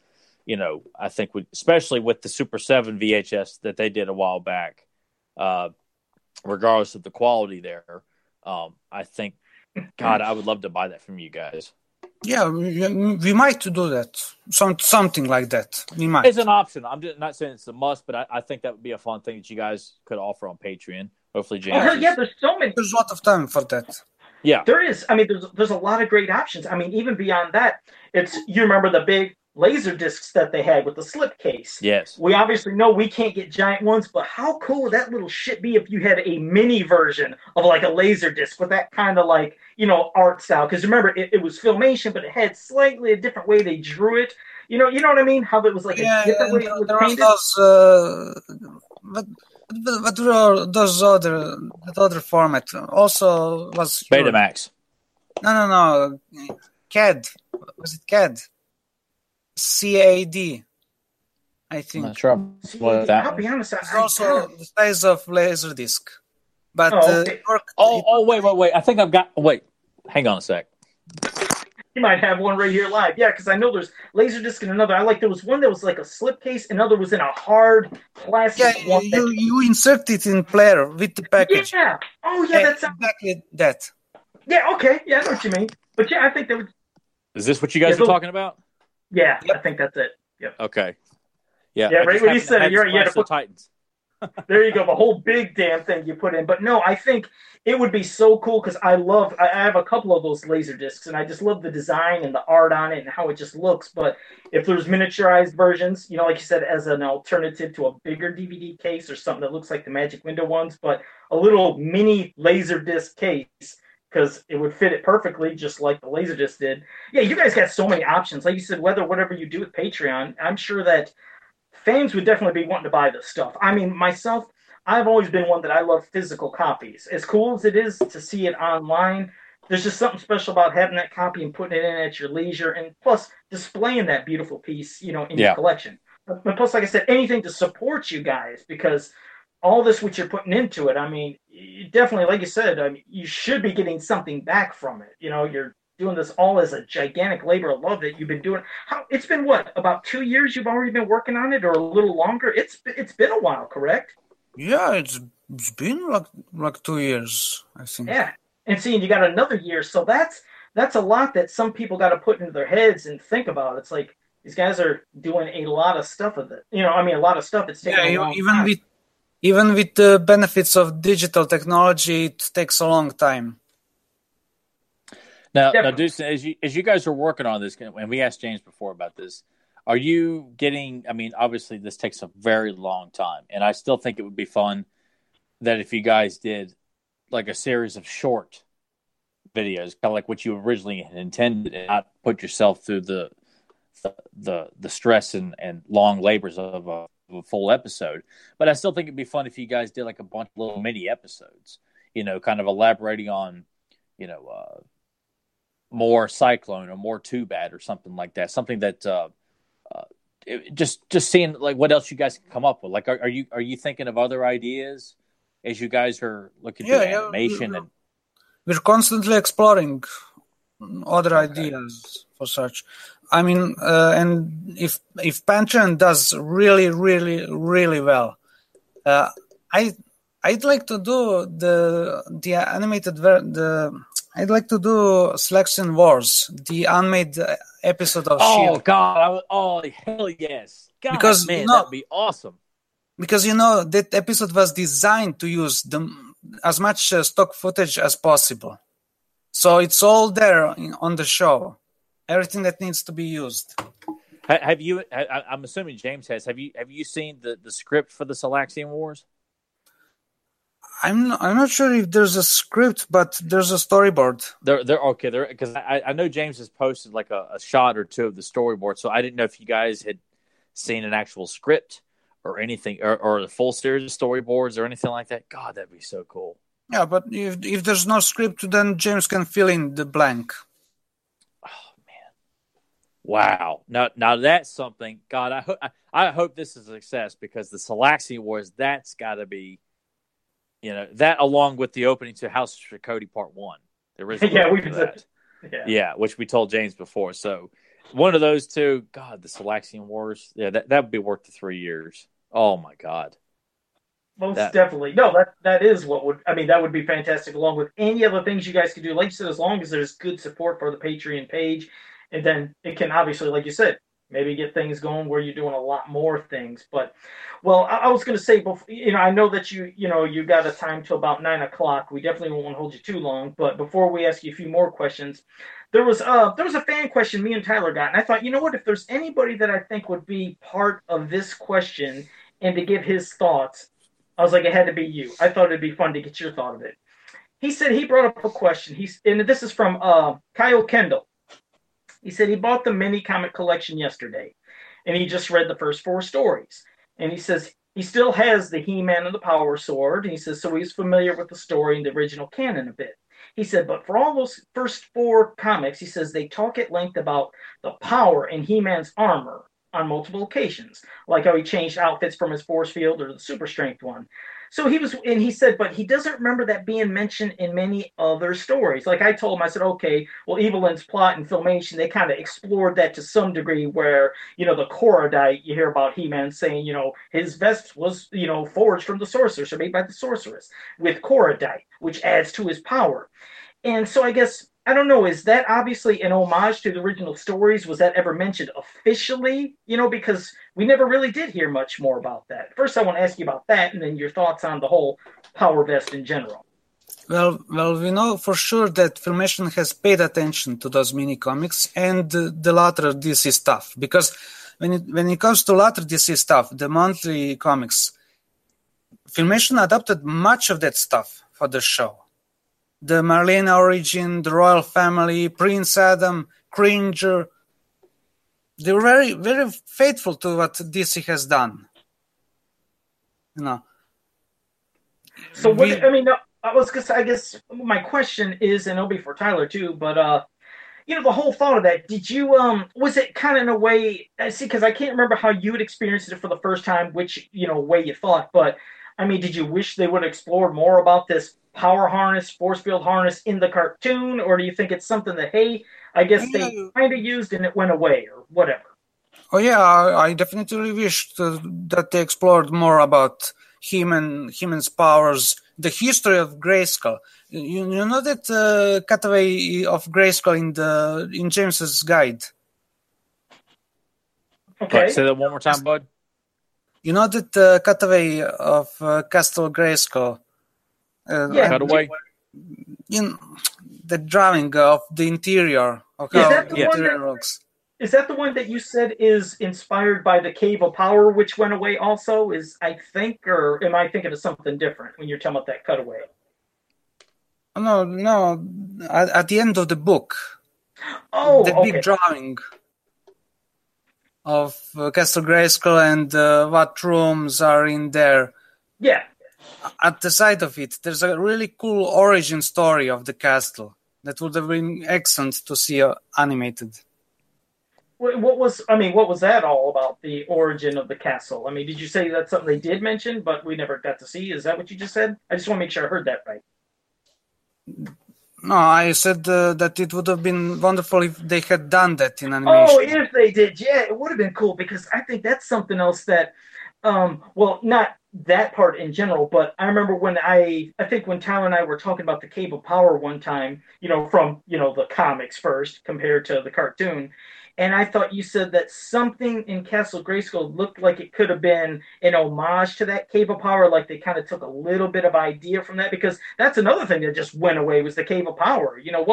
I think would, especially with the Super 7 VHS that they did a while back, regardless of the quality there. I think, God, I would love to buy that from you guys. Yeah, we might do that. Something like that. We might. It's an option. I'm just not saying it's a must, but I think that would be a fun thing that you guys could offer on Patreon. Hopefully, James. Oh, yeah, there's so many. There's a lot of time for that. Yeah, there is. I mean, there's a lot of great options. I mean, even beyond that, you remember the big laser discs that they had with the slip case. Yes. We obviously know we can't get giant ones, but how cool would that little shit be if you had a mini version of like a laser disc with that kind of like, art style? Because remember, it was Filmation, but it had slightly a different way they drew it. You know what I mean? How it was like a different way it was painted. But those other format also was Betamax. No. CAD. Was it CAD? CAD, I think. I'm not sure what that I'll be honest. It's also the size of Laserdisc. But wait. I think I've got. Wait, hang on a sec. You might have one right here live. Yeah, because I know there's Laserdisc and another. There was one that was like a slipcase, another was in a hard plastic. Yeah, one you insert it in player with the package. Yeah. Oh yeah, that's exactly that. Yeah. Okay. Yeah, I know what you mean. But yeah, I think that. Is this what you guys are talking about? Yeah, yep. I think that's it. Yep. Okay. Yeah. Yeah, right when you said it, you're right. You had to put Titans. There you go. The whole big damn thing you put in. But no, I think it would be so cool because I have a couple of those laser discs, and I just love the design and the art on it and how it just looks. But if there's miniaturized versions, like you said, as an alternative to a bigger DVD case or something that looks like the Magic Window ones, but a little mini laser disc case. Because it would fit it perfectly, just like the Laserdisc did. Yeah, you guys got so many options. Like you said, whatever you do with Patreon, I'm sure that fans would definitely be wanting to buy this stuff. I mean, myself, I've always been one that I love physical copies. As cool as it is to see it online, There's just something special about having that copy and putting it in at your leisure, and plus displaying that beautiful piece, you know, in your collection. And plus, like I said, anything to support you guys, because all this which you're putting into it, I mean, definitely, like you said, I mean, you should be getting something back from it. You know, you're doing this all as a gigantic labor of love that you've been doing. It's been, what, about 2 years you've already been working on it, or a little longer? It's been a while, correct? Yeah, it's been like 2 years, I think. Yeah, and seeing you got another year, so that's a lot that some people got to put into their heads and think about. It's like these guys are doing a lot of stuff with it. You know, I mean, a lot of stuff that's taking a long time. Even with the benefits of digital technology, it takes a long time. Now, Dušan, as you guys are working on this, and we asked James before about this, are you getting? I mean, obviously, this takes a very long time, and I still think it would be fun that if you guys did like a series of short videos, kind of like what you originally had intended, and not put yourself through the stress and long labors of a full episode. But I still think it'd be fun if you guys did like a bunch of little mini episodes, you know, kind of elaborating on, you know, more Cyclone or more Too Bad or something like that. Something that just seeing like what else you guys can come up with. Like, are you thinking of other ideas as you guys are looking through animation? We're, and we're constantly exploring other ideas for such. I mean, and if Pantron does really, really, really well, I'd like to do the animated I'd like to do Salaxian Wars, the unmade episode of She-Ra. Oh God! Hell yes! God, because man, that'd be awesome. Because you know that episode was designed to use as much stock footage as possible, so it's all there on the show. Everything that needs to be used. Have you? I'm assuming James has. Have you seen the script for the Salaxian Wars? I'm not sure if there's a script, but there's a storyboard. They're okay. Because I know James has posted like a shot or two of the storyboard, so I didn't know if you guys had seen an actual script or anything, or the full series of storyboards or anything like that. God, that'd be so cool. Yeah, but if there's no script, then James can fill in the blank. Wow! Now that's something. God, I hope this is a success, because the Salaxian Wars, that's got to be, you know, that along with the opening to House of Chakotay Part 1. There is that. Yeah, which we told James before. So one of those two. God, the Salaxian Wars. Yeah, that would be worth the 3 years. Oh my God. Most definitely. No, that is what would, I mean, that would be fantastic, along with any other things you guys could do. Like you said, as long as there's good support for the Patreon page. And then it can obviously, like you said, maybe get things going where you're doing a lot more things. But, well, I was going to say, before, you know, I know that you got a time till about 9 o'clock. We definitely won't hold you too long. But before we ask you a few more questions, there was a fan question me and Tyler got, and I thought, you know what, if there's anybody that I think would be part of this question and to give his thoughts, I was like, it had to be you. I thought it'd be fun to get your thought of it. He said he brought up a question. And this is from Kyle Kendall. He said he bought the mini comic collection yesterday, and he just read the first 4 stories. And he says he still has the He-Man and the Power Sword. And he says, so he's familiar with the story and the original canon a bit. He said, but for all those first 4 comics, he says they talk at length about the power in He-Man's armor on multiple occasions, like how he changed outfits from his force field or the super strength one. So he said, but he doesn't remember that being mentioned in many other stories. Like I told him, I said, okay, well, Evelyn's Plot and Filmation, they kind of explored that to some degree where, you know, the Koradite, you hear about He-Man saying, you know, his vest was, you know, forged from the sorceress or made by the sorceress with Koradite, which adds to his power. And so I guess, I don't know, is that obviously an homage to the original stories? Was that ever mentioned officially? You know, because we never really did hear much more about that. First, I want to ask you about that, and then your thoughts on the whole power vest in general. Well, we know for sure that Filmation has paid attention to those mini-comics and the latter DC stuff. Because when it comes to latter DC stuff, the monthly comics, Filmation adopted much of that stuff for the show. The Marlena origin, the royal family, Prince Adam, Cringer. They were very, very faithful to what DC has done. You know. So, I mean, I guess my question is, and it'll be for Tyler too, but you know, the whole thought of that, did you, was it kind of in a way, see, because I can't remember how you had experienced it for the first time, which, you know, way you thought, but, I mean, did you wish they would explore more about this power harness, force field harness in the cartoon, or do you think it's something that, hey, I guess they kind of used and it went away, or whatever? Oh, yeah, I definitely wished that they explored more about him and He-Man's powers, the history of Grayskull. You know that cutaway of Grayskull in James's guide? Okay. Right, say that one more time, bud. You know that cutaway of Castle Grayskull? Yeah, cutaway. The drawing of the interior. Of how the interior looks. Is that the one that you said is inspired by the Cave of Power, which went away also? Is, I think, or am I thinking of something different when you're talking about that cutaway? No. At the end of the book. Oh, the big drawing of Castle Grayskull and what rooms are in there. Yeah. At the side of it, there's a really cool origin story of the castle that would have been excellent to see animated. What was that all about, the origin of the castle? I mean, did you say that's something they did mention, but we never got to see? Is that what you just said? I just want to make sure I heard that right. No, I said that it would have been wonderful if they had done that in animation. Oh, if they did, yeah, it would have been cool, because I think that's something else that, well, not that part in general, but I remember when I think when Tyler and I were talking about the Cave of Power one time, you know, from, you know, the comics first compared to the cartoon, and I thought you said that something in Castle Grayskull looked like it could have been an homage to that Cave of Power, like they kind of took a little bit of idea from that, because that's another thing that just went away, was the Cave of Power. You know,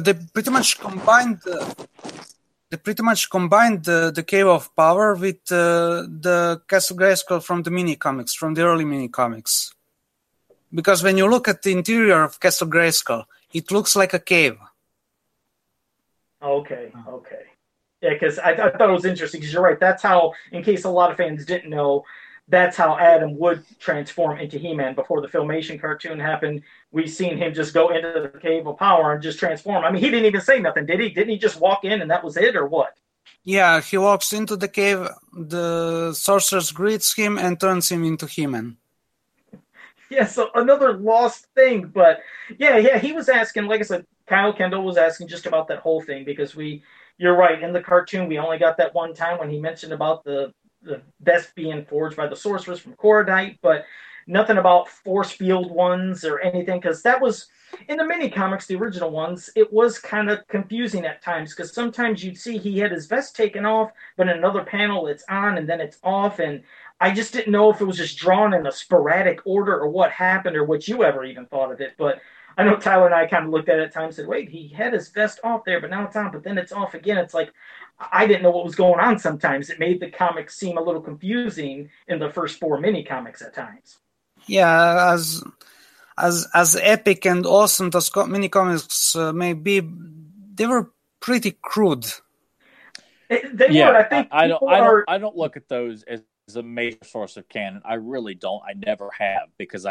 they pretty much combined the Cave of Power with the Castle Grayskull from the mini-comics, from the early mini-comics. Because when you look at the interior of Castle Grayskull, it looks like a cave. Okay. Yeah, because I thought it was interesting, because you're right, that's how, in case a lot of fans didn't know, that's how Adam would transform into He-Man before the Filmation cartoon happened. We seen him just go into the Cave of Power and just transform. I mean, he didn't even say nothing, did he? Didn't he just walk in and that was it, or what? Yeah, he walks into the cave, the sorceress greets him and turns him into He-Man. Yeah, so another lost thing, but yeah, he was asking, like I said, Kyle Kendall was asking just about that whole thing, because you're right, in the cartoon we only got that one time when he mentioned about the best being forged by the sorceress from Koradite, but nothing about force field ones or anything, because that was, in the mini-comics, the original ones, it was kind of confusing at times, because sometimes you'd see he had his vest taken off, but in another panel it's on and then it's off, and I just didn't know if it was just drawn in a sporadic order or what happened or what you ever even thought of it, but I know Tyler and I kind of looked at it at times and said, wait, he had his vest off there, but now it's on, but then it's off again. It's like, I didn't know what was going on sometimes. It made the comics seem a little confusing in the first four mini-comics at times. Yeah, as epic and awesome those mini-comics may be, they were pretty crude. They were. I think I don't look at those as a major source of canon. I really don't. I never have, because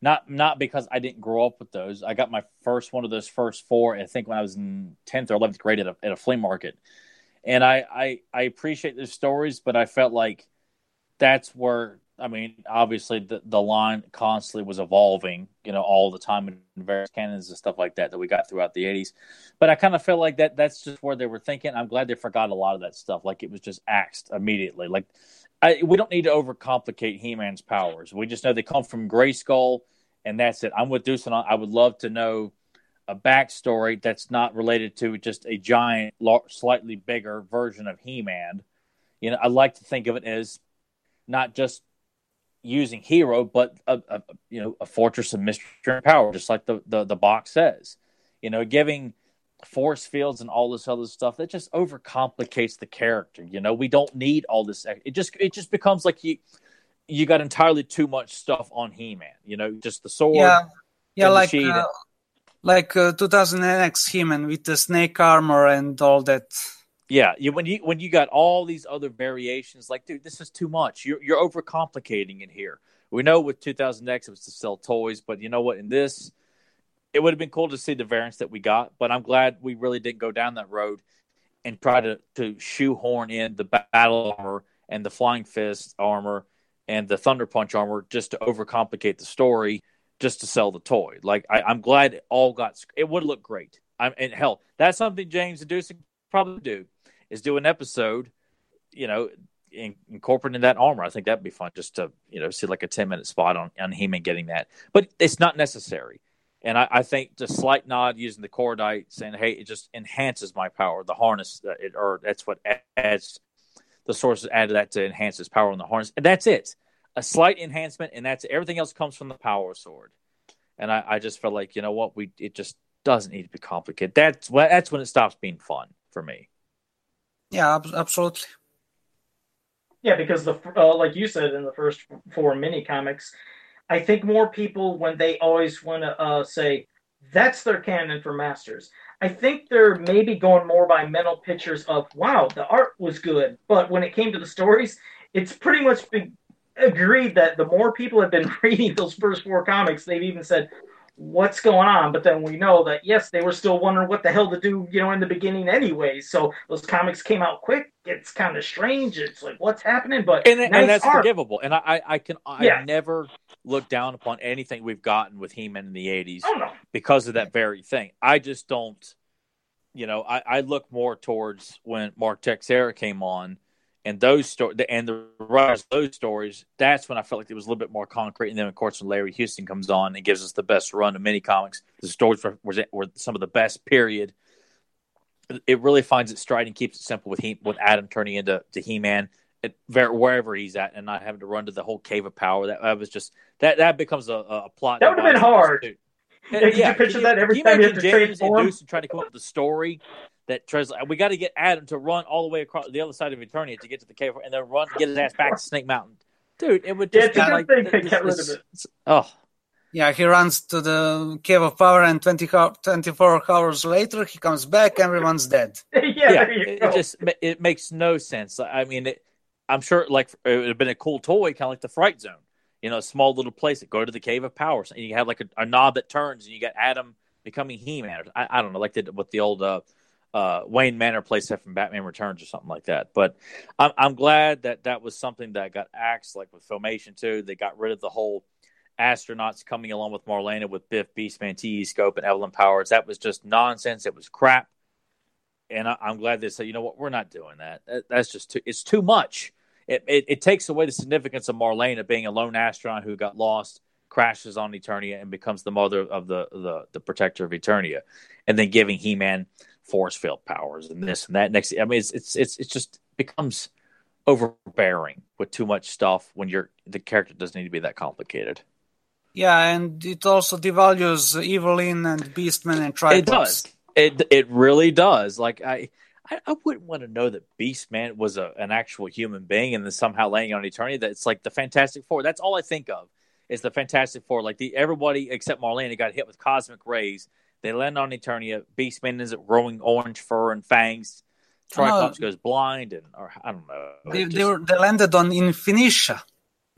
Not because I didn't grow up with those. I got my first one of those first four, I think, when I was in 10th or 11th grade at a flea market. And I appreciate those stories, but I felt like that's where, I mean, obviously the line constantly was evolving, you know, all the time in various canons and stuff like that we got throughout the 80s. But I kind of felt like that's just where they were thinking. I'm glad they forgot a lot of that stuff. Like, it was just axed immediately. Like, we don't need to overcomplicate He-Man's powers. We just know they come from Grayskull. And that's it. I'm with Dušan. I would love to know a backstory that's not related to just a giant, slightly bigger version of He-Man. You know, I like to think of it as not just using hero, but a fortress of mystery and power, just like the box says. You know, giving force fields and all this other stuff that just overcomplicates the character. You know, we don't need all this. It just becomes like you got entirely too much stuff on He-Man, you know, just the sword. Yeah, like 2000X He-Man with the snake armor and all that. Yeah, when you got all these other variations, like, dude, this is too much. You're overcomplicating it here. We know with 2000 X it was to sell toys, but you know what? In this, it would have been cool to see the variants that we got, but I'm glad we really didn't go down that road and try to shoehorn in the battle armor and the flying fist armor and the thunder punch armor just to overcomplicate the story just to sell the toy. Like, I'm glad it all got – it would look great. And hell, that's something James and Dušan probably do is do an episode, you know, incorporating that armor. I think that'd be fun just to, you know, see like a 10-minute spot on He-Man getting that. But it's not necessary. And I think the slight nod using the Koradite, saying, hey, it just enhances my power. The harness, or that's what adds, the sources added that to enhance his power on the harness. And that's it. A slight enhancement, and that's everything else comes from the power sword. And I just felt like, you know what, it just doesn't need to be complicated. That's when it stops being fun for me. Yeah, absolutely. Yeah, because like you said in the first four mini comics, I think more people, when they always want to say, that's their canon for Masters, I think they're maybe going more by mental pictures of, wow, the art was good. But when it came to the stories, it's pretty much been agreed that the more people have been reading those first four comics, they've even said, what's going on? But then we know that, yes, they were still wondering what the hell to do, you know, in the beginning anyway. So those comics came out quick. It's kind of strange. It's like, what's happening? But and that's art. Forgivable. And I never look down upon anything we've gotten with He-Man in the 80s because of that very thing. I just don't, you know, I look more towards when Mark Texera came on and those stories and the rise of those stories. That's when I felt like it was a little bit more concrete. And then, of course, when Larry Houston comes on and gives us the best run of mini comics, the stories were some of the best. Period. It really finds its stride and keeps it simple with Adam turning into He-Man wherever he's at, and not having to run to the whole Cave of Power. That was just that becomes a plot. That would have been hard. And, yeah, could you picture that every time you have to transform? And try to come up with the story. That we got to get Adam to run all the way across the other side of Eternia to get to the cave, and then get his ass back to Snake Mountain. Dude, it would just be like this. Oh, yeah, he runs to the Cave of Power, and 24 hours later, he comes back. Everyone's dead. It makes no sense. I mean, I'm sure like it would have been a cool toy, kind of like the Fright Zone. You know, a small little place that go to the Cave of Power, and you have like a knob that turns, and you got Adam becoming He-Man. I don't know, like with the old. Wayne Manor playset from Batman Returns or something like that. But I'm glad that was something that got axed, like with Filmation too. They got rid of the whole astronauts coming along with Marlena with Biff, Beastman, T.E. Scope, and Evelyn Powers. That was just nonsense. It was crap. And I'm glad they said, you know what, we're not doing that. That's just it's too much. It takes away the significance of Marlena being a lone astronaut who got lost, crashes on Eternia, and becomes the mother of the protector of Eternia. And then giving He-Man force field powers and this and that next. I mean, it's just becomes overbearing with too much stuff when the character doesn't need to be that complicated. Yeah, and it also devalues Evelyn and Beastman and Tribox. It does. It really does. Like I wouldn't want to know that Beastman was an actual human being and then somehow laying on Eternia. That it's like the Fantastic Four. That's all I think of is the Fantastic Four. Like everybody except Marlena got hit with cosmic rays. They land on Eternia. Beastman is growing orange fur and fangs. Tricops goes blind, or I don't know. They landed on Infinitia.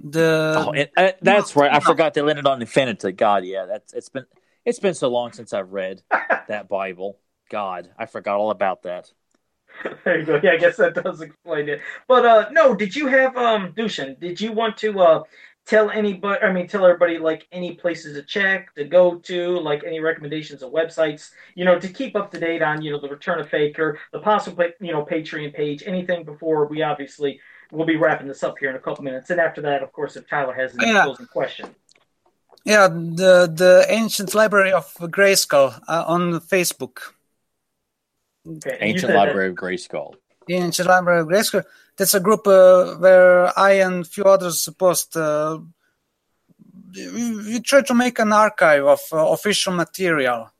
That's right. I forgot they landed on Infinita. God, yeah, it's been so long since I've read that Bible. God, I forgot all about that. There you go. Yeah, I guess that does explain it. But no, did you have Dušan? Did you want to? Tell everybody like any places to check, to go to, like any recommendations of websites, you know, to keep up to date on, you know, the Return of Faker, the possible, you know, Patreon page, anything before we obviously will be wrapping this up here in a couple minutes. And after that, of course, if Tyler has any closing question. Yeah, the Ancient Library of Grayskull on Facebook. Okay. The Ancient Library of Grayskull. That's a group where I and a few others post. We try to make an archive of official material,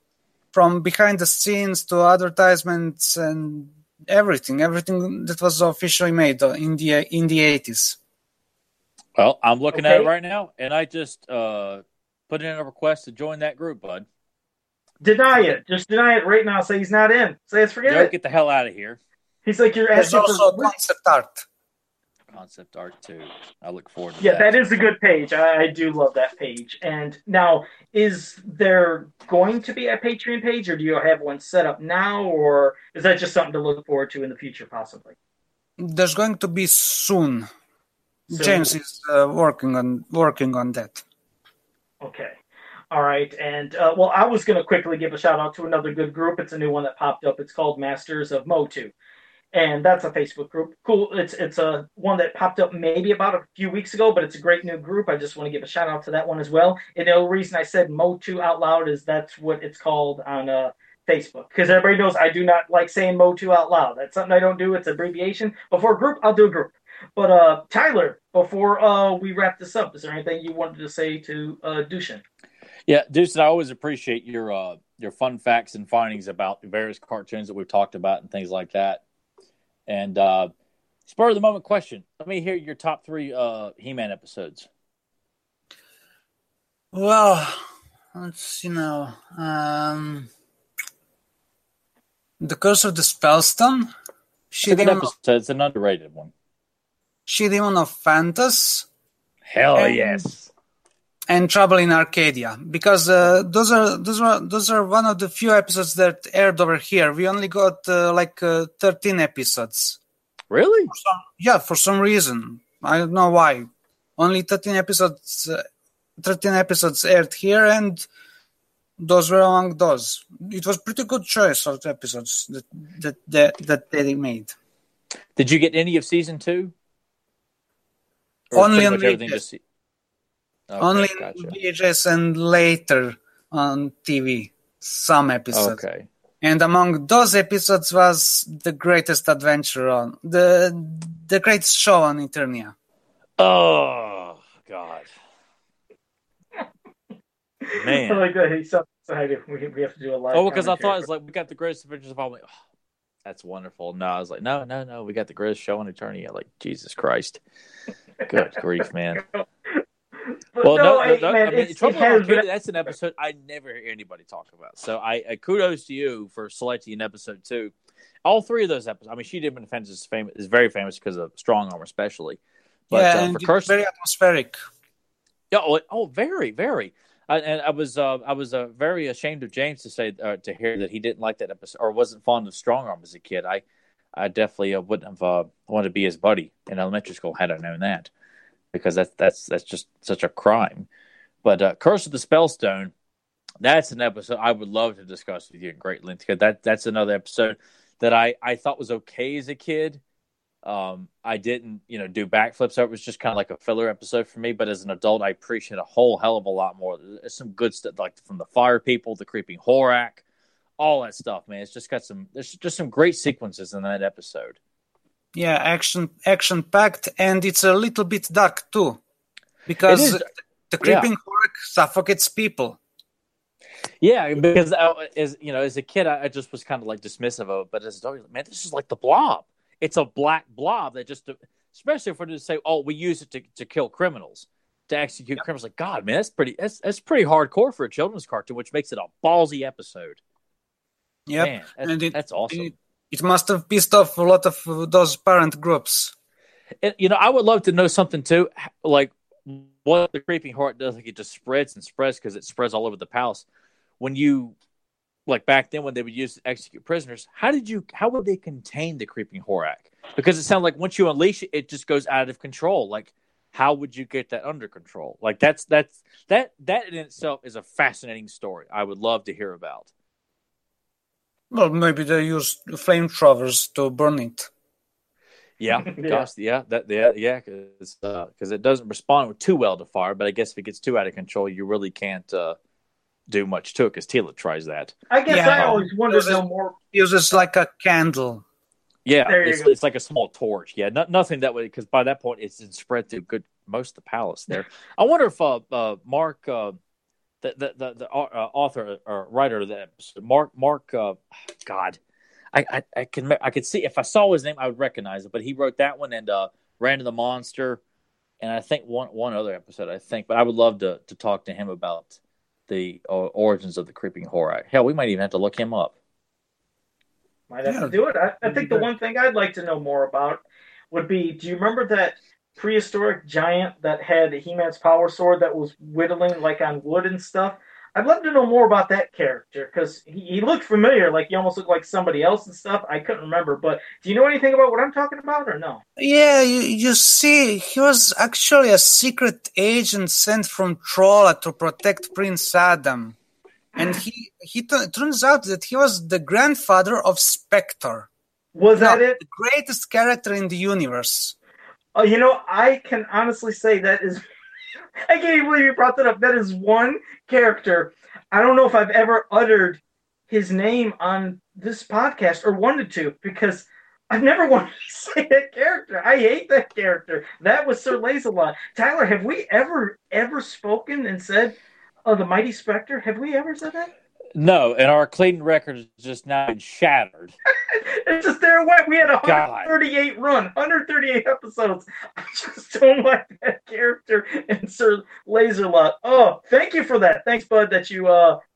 from behind the scenes to advertisements and everything that was officially made in the 80s. Well, I'm looking at it right now, and I just put in a request to join that group, bud. Deny it. Just deny it right now. Say he's not in. Say it's forget it. Get the hell out of here. He's like, you're asking for concept art. concept art too. I look forward to that. Yeah, that is a good page. I do love that page. And now, is there going to be a Patreon page, or do you have one set up now, or is that just something to look forward to in the future, possibly? There's going to be soon. James is working on that. Okay. All right, and well, I was going to quickly give a shout-out to another good group. It's a new one that popped up. It's called Masters of Motu, and that's a Facebook group. Cool. It's a one that popped up maybe about a few weeks ago, but it's a great new group. I just want to give a shout-out to that one as well. And the only reason I said Motu out loud is that's what it's called on Facebook, because everybody knows I do not like saying Motu out loud. That's something I don't do. It's an abbreviation. Before a group, I'll do a group. But Tyler, before we wrap this up, is there anything you wanted to say to Dušan? Yeah, Dušan, I always appreciate your fun facts and findings about the various cartoons that we've talked about and things like that. And spur of the moment question: let me hear your top three He-Man episodes. Well, let's see now. The Curse of the Spellstone. It's a good episode. It's an underrated one. She-Demon of Phantas. Hell yes. And Trouble in Arcadia, because those are one of the few episodes that aired over here. We only got 13 episodes. Really? For some reason, I don't know why. Only 13 episodes aired here, and those were among those. It was pretty good choice of the episodes that they made. Did you get any of season 2? Or only on VHS. Okay, only gotcha. VHS and later on TV, some episodes. Okay. And among those episodes was The Greatest Adventure on the greatest show on Eternia. Oh God, man! I like that he's so excited. We have to do a live. Oh, because I thought it's like we got The Greatest Adventures of All. Like, oh, that's wonderful. No, I was like, no, we got The Greatest Show on Eternia. Like, Jesus Christ. Good grief, man. Well, that's an episode I never hear anybody talk about. So I kudos to you for selecting episode 2. All 3 of those episodes. I mean, She-Demon Defense is very famous because of Strong Arm, especially. But, and for Curse, very atmospheric. Yeah, very, very. I was very ashamed of James to say to hear that he didn't like that episode or wasn't fond of Strong Arm as a kid. I definitely wouldn't have wanted to be his buddy in elementary school had I known that. Because that's just such a crime. But Curse of the Spellstone, that's an episode I would love to discuss with you in great length. Because that's another episode that I thought was okay as a kid. I didn't do backflips. So it was just kind of like a filler episode for me. But as an adult, I appreciate a whole hell of a lot more. There's some good stuff like from the Fire People, the Creeping Horror, all that stuff, man. It's just got some great sequences in that episode. Yeah, action packed, and it's a little bit dark too, because the creeping horror suffocates people. Yeah, because as a kid, I just was kind of like dismissive of it, but as adult, man, this is like the Blob. It's a black blob that just, especially if we're to say, oh, we use it to kill criminals, to execute criminals. Like, God, man, that's pretty hardcore for a children's cartoon, which makes it a ballsy episode. Yeah, that's awesome. It must have pissed off a lot of those parent groups. And, I would love to know something, too, like what the creeping heart does. Like, it just spreads and spreads because it spreads all over the palace. When you, like back then when they would use to execute prisoners, how would they contain the creeping horak? Because it sounds like once you unleash it, it just goes out of control. Like, how would you get that under control? Like, that in itself is a fascinating story I would love to hear about. Well, maybe they used flamethrowers to burn it. Yeah, because it doesn't respond too well to fire. But I guess if it gets too out of control, you really can't do much to it. Because Teela tries that. I guess I always wonder no more. Uses like a candle. Yeah, it's like a small torch. Yeah, nothing that way. Because by that point, it's spread through most of the palace there. I wonder if Mark. The author or writer of the episode, Mark, God, I could see if I saw his name I would recognize it, but he wrote that one and Ran to the Monster, and I think one other episode but I would love to talk to him about the origins of the Creeping Horror. Hell, we might even have to look him up. Might have to do it. I think the one thing I'd like to know more about would be, do you remember that prehistoric giant that had He-Man's power sword that was whittling like on wood and stuff? I'd love to know more about that character, because he looked familiar, like he almost looked like somebody else and stuff. I couldn't remember, but do you know anything about what I'm talking about, or no? Yeah, you see, he was actually a secret agent sent from Trolla to protect Prince Adam. And turns out that he was the grandfather of Spectre. Was that it? The greatest character in the universe. Oh, you know, I can honestly say that is... I can't even believe you brought that up. That is one character. I don't know if I've ever uttered his name on this podcast or wanted to, because I've never wanted to say that character. I hate that character. That was Sir Lazelot. Tyler, have we ever spoken and said, oh, the Mighty Spectre? Have we ever said that? No, and our Clayton record is just now shattered. It's just there. We had 138 run, 138 episodes. I just don't like that character and Sir Lazelot. Oh, thank you for that. Thanks, bud, that you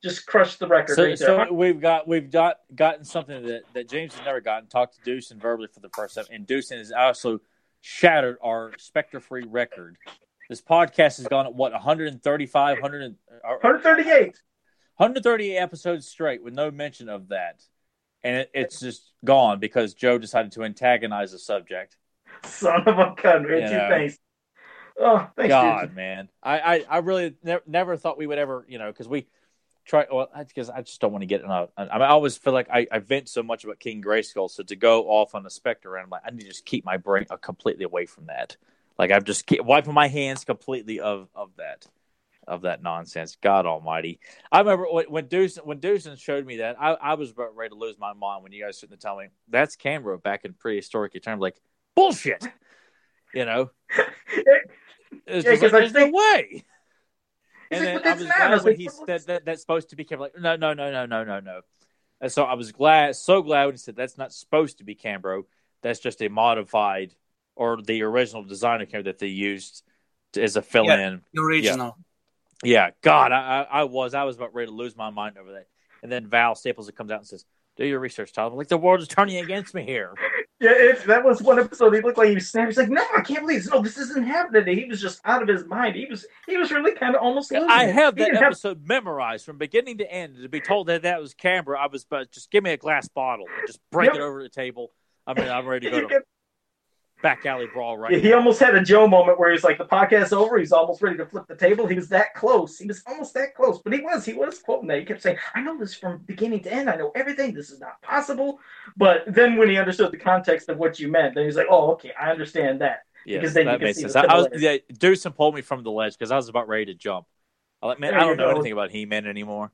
just crushed the record. So we've gotten something that James has never gotten. Talked to Dušan verbally for the first time, and Dušan has also shattered our Spectre-free record. This podcast has gone at what 135, 138. 138 episodes straight with no mention of that. And it's just gone because Joe decided to antagonize the subject. Son of a gun, Richie, thanks. Oh, thanks, God, dude. Man. I really never thought we would ever, you know, because we try, well, that's because I just don't want to get in a, I mean, I always feel like I vent so much about King Grayskull, so to go off on the Spectre, I'm like, I need to just keep my brain completely away from that. Like, I'm just wiping my hands completely of that nonsense. God almighty. I remember when Dušan showed me that, I was about ready to lose my mind when you guys started to tell me, that's Cam-Bro back in prehistoric eternity. Like, bullshit! You know? There's no way! And then I was glad when he said that's supposed to be Cam-Bro. Like, no. And so I was so glad when he said that's not supposed to be Cam-Bro. That's just a modified, or the original designer Cam-Bro that they used as a fill-in. The original. Yeah. Yeah, God, I was about ready to lose my mind over that. And then Val Staples comes out and says, do your research, Tyler. I'm like, the world is turning against me here. Yeah, that was one episode. He looked like he was snapping. He's like, no, I can't believe this. No, this isn't happening. He was just out of his mind. He was really kind of almost losing I have it. That episode memorized from beginning to end. To be told that that was Cam-Bro, I was about just give me a glass bottle. Just break it over the table. I mean, I'm ready to go to back alley brawl right now. He almost had a Joe moment where he's like, the podcast's over, he's almost ready to flip the table. He was that close. He was almost that close, but he was quoting that. He kept saying, I know this from beginning to end. I know everything. This is not possible. But then when he understood the context of what you meant, then he's like, oh, okay, I understand that. Yes, because then that makes sense. Dušan pulled me from the ledge because I was about ready to jump. I'm like, man, I don't know anything about He-Man anymore.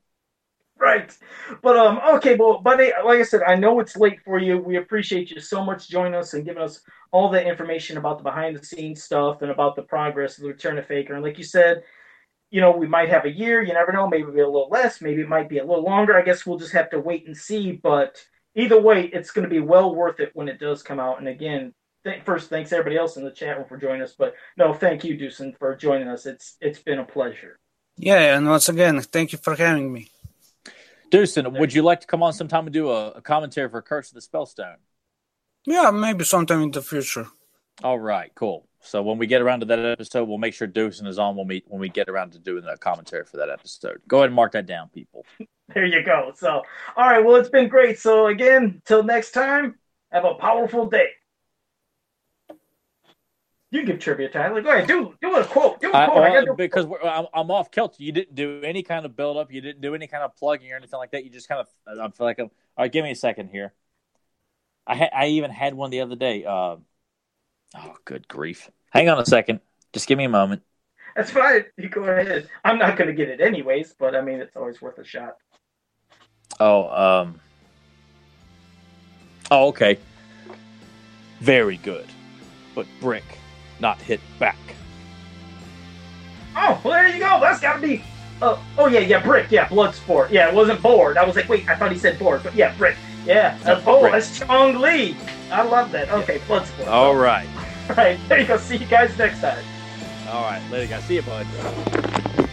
Right. But, okay, well, buddy, like I said, I know it's late for you. We appreciate you so much joining us and giving us all the information about the behind-the-scenes stuff and about the progress of the Return of Faker. And like you said, you know, we might have a year. You never know. Maybe it'll be a little less. Maybe it might be a little longer. I guess we'll just have to wait and see. But either way, it's going to be well worth it when it does come out. And, again, first, thanks to everybody else in the chat room for joining us. But, no, thank you, Dušan, for joining us. It's been a pleasure. Yeah, and once again, thank you for having me. Dušan, would you like to come on sometime and do a commentary for Curse of the Spellstone? Yeah, maybe sometime in the future. All right, cool. So when we get around to that episode, we'll make sure Dušan is on when we get around to doing a commentary for that episode. Go ahead and mark that down, people. There you go. So, all right, well, it's been great. So, again, till next time, have a powerful day. You give trivia, Tyler. Go ahead, do a quote. Do a quote. Because I'm off kilter. You didn't do any kind of build up. You didn't do any kind of plugging or anything like that. You just kind of. I feel like I'm. All right, give me a second here. I even had one the other day. Oh, good grief! Hang on a second. Just give me a moment. That's fine. You go ahead. I'm not going to get it anyways, but I mean, it's always worth a shot. Oh, okay. Very good, but brick. Not hit back. Oh, well, there you go. That's got to be... Oh, yeah, brick. Yeah, blood sport. Yeah, it wasn't board. I was like, wait, I thought he said board. But yeah, brick. Yeah, that's board. That's Chong Lee. I love that. Okay, yeah. Blood sport. All right. All right, there you go. See you guys next time. All right, later, guys. See you, bud.